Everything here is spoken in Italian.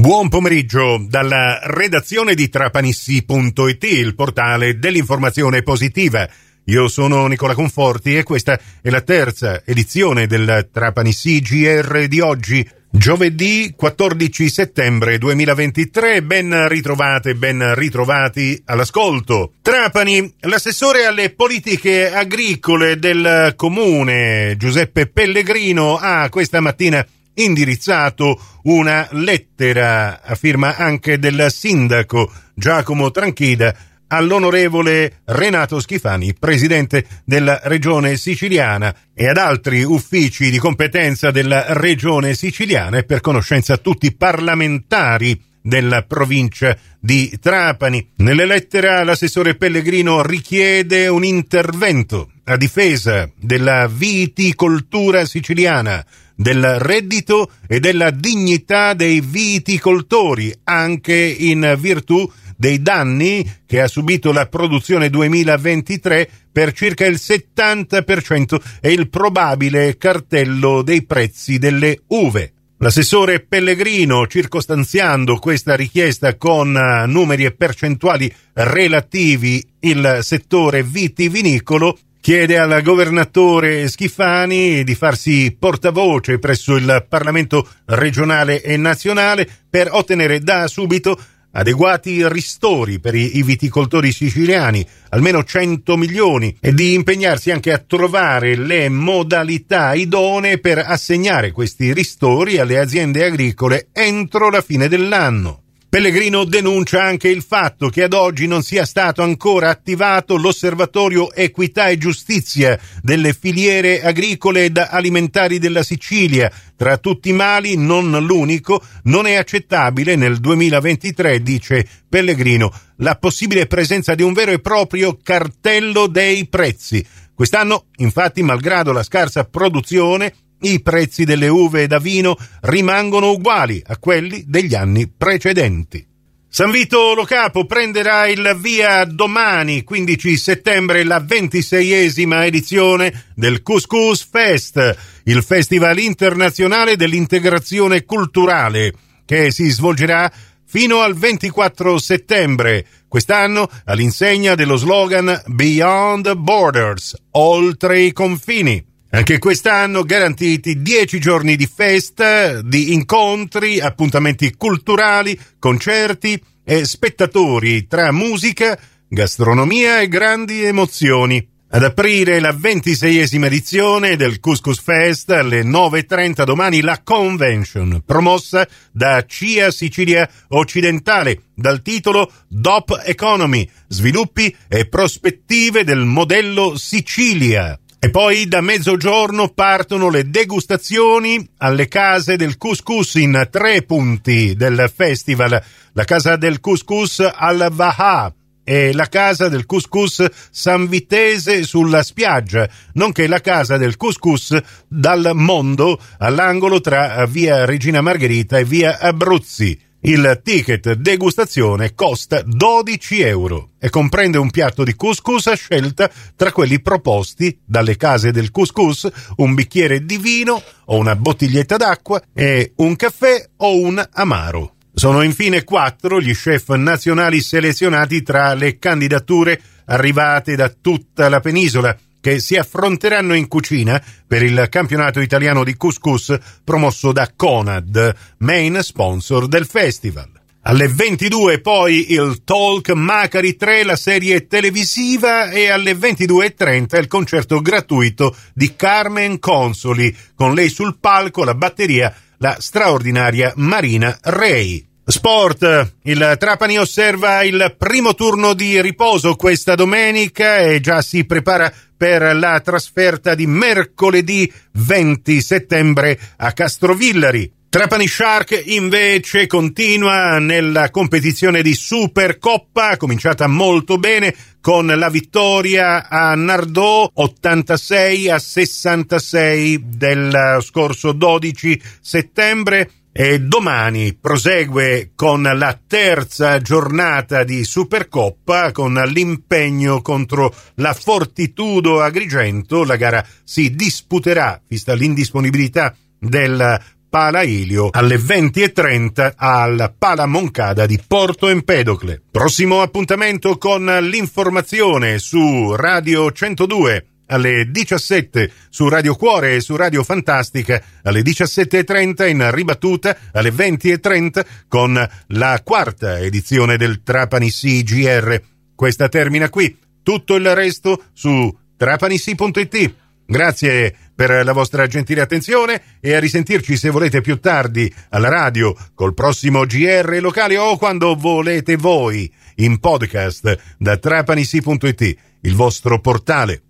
Buon pomeriggio dalla redazione di Trapanisì.it, il portale dell'informazione positiva. Io sono Nicola Conforti e questa è la terza edizione del Trapanisì GR di oggi, giovedì 14 settembre 2023. Ben ritrovate, ben ritrovati all'ascolto. Trapani, l'assessore alle politiche agricole del comune Giuseppe Pellegrino ha questa mattina indirizzato una lettera a firma anche del sindaco Giacomo Tranchida all'onorevole Renato Schifani, presidente della regione siciliana, e ad altri uffici di competenza della regione siciliana e per conoscenza a tutti i parlamentari della provincia di Trapani. Nella lettera l'assessore Pellegrino richiede un intervento a difesa della viticoltura siciliana, del reddito e della dignità dei viticoltori, anche in virtù dei danni che ha subito la produzione 2023 per circa il 70% e il probabile cartello dei prezzi delle uve. L'assessore Pellegrino, circostanziando questa richiesta con numeri e percentuali relativi il settore vitivinicolo, chiede al governatore Schifani di farsi portavoce presso il Parlamento regionale e nazionale per ottenere da subito adeguati ristori per i viticoltori siciliani, almeno 100 milioni, e di impegnarsi anche a trovare le modalità idonee per assegnare questi ristori alle aziende agricole entro la fine dell'anno. Pellegrino denuncia anche il fatto che ad oggi non sia stato ancora attivato l'osservatorio Equità e Giustizia delle filiere agricole ed alimentari della Sicilia. Tra tutti i mali, non l'unico, non è accettabile nel 2023, dice Pellegrino, la possibile presenza di un vero e proprio cartello dei prezzi. Quest'anno, infatti, malgrado la scarsa produzione, i prezzi delle uve da vino rimangono uguali a quelli degli anni precedenti. San Vito Lo Capo prenderà il via domani, 15 settembre, la 26esima edizione del Couscous Fest, il festival internazionale dell'integrazione culturale, che si svolgerà fino al 24 settembre, quest'anno all'insegna dello slogan Beyond Borders, oltre i confini. Anche quest'anno garantiti 10 giorni di festa, di incontri, appuntamenti culturali, concerti e spettatori tra musica, gastronomia e grandi emozioni. Ad aprire la 26esima edizione del Couscous Fest alle 9:30 domani la convention, promossa da CIA Sicilia Occidentale, dal titolo Dop Economy, sviluppi e prospettive del modello Sicilia. E poi da mezzogiorno partono le degustazioni alle case del couscous in 3 punti del festival: la casa del couscous al-Vaha e la casa del couscous San Vitese sulla spiaggia, nonché la casa del couscous dal Mondo, all'angolo tra via Regina Margherita e via Abruzzi. Il ticket degustazione costa 12 euro e comprende un piatto di couscous a scelta tra quelli proposti dalle case del couscous, un bicchiere di vino o una bottiglietta d'acqua e un caffè o un amaro. Sono infine 4 gli chef nazionali selezionati tra le candidature arrivate da tutta la penisola, che si affronteranno in cucina per il campionato italiano di couscous promosso da Conad, main sponsor del festival. Alle 22 poi il Talk Macari 3, la serie televisiva, e alle 22:30 il concerto gratuito di Carmen Consoli, con lei sul palco, la batteria, la straordinaria Marina Rey. Sport. Il Trapani osserva il primo turno di riposo questa domenica e già si prepara per la trasferta di mercoledì 20 settembre a Castrovillari. Trapani Shark invece continua nella competizione di Supercoppa, cominciata molto bene con la vittoria a Nardò 86-66 del scorso 12 settembre. E domani prosegue con la terza giornata di Supercoppa con l'impegno contro la Fortitudo Agrigento. La gara si disputerà, vista l'indisponibilità del Palaelio alle 20:30 al Pala Moncada di Porto Empedocle. Prossimo appuntamento con l'informazione su Radio 102 alle 17, su Radio Cuore e su Radio Fantastica alle 17:30, in ribattuta alle 20:30 con la quarta edizione del Trapanisì GR. Questa termina qui, tutto il resto su TrapaniSì.it. Grazie per la vostra gentile attenzione e a risentirci, se volete, più tardi alla radio col prossimo GR locale o quando volete voi, in podcast da TrapaniSì.it, il vostro portale.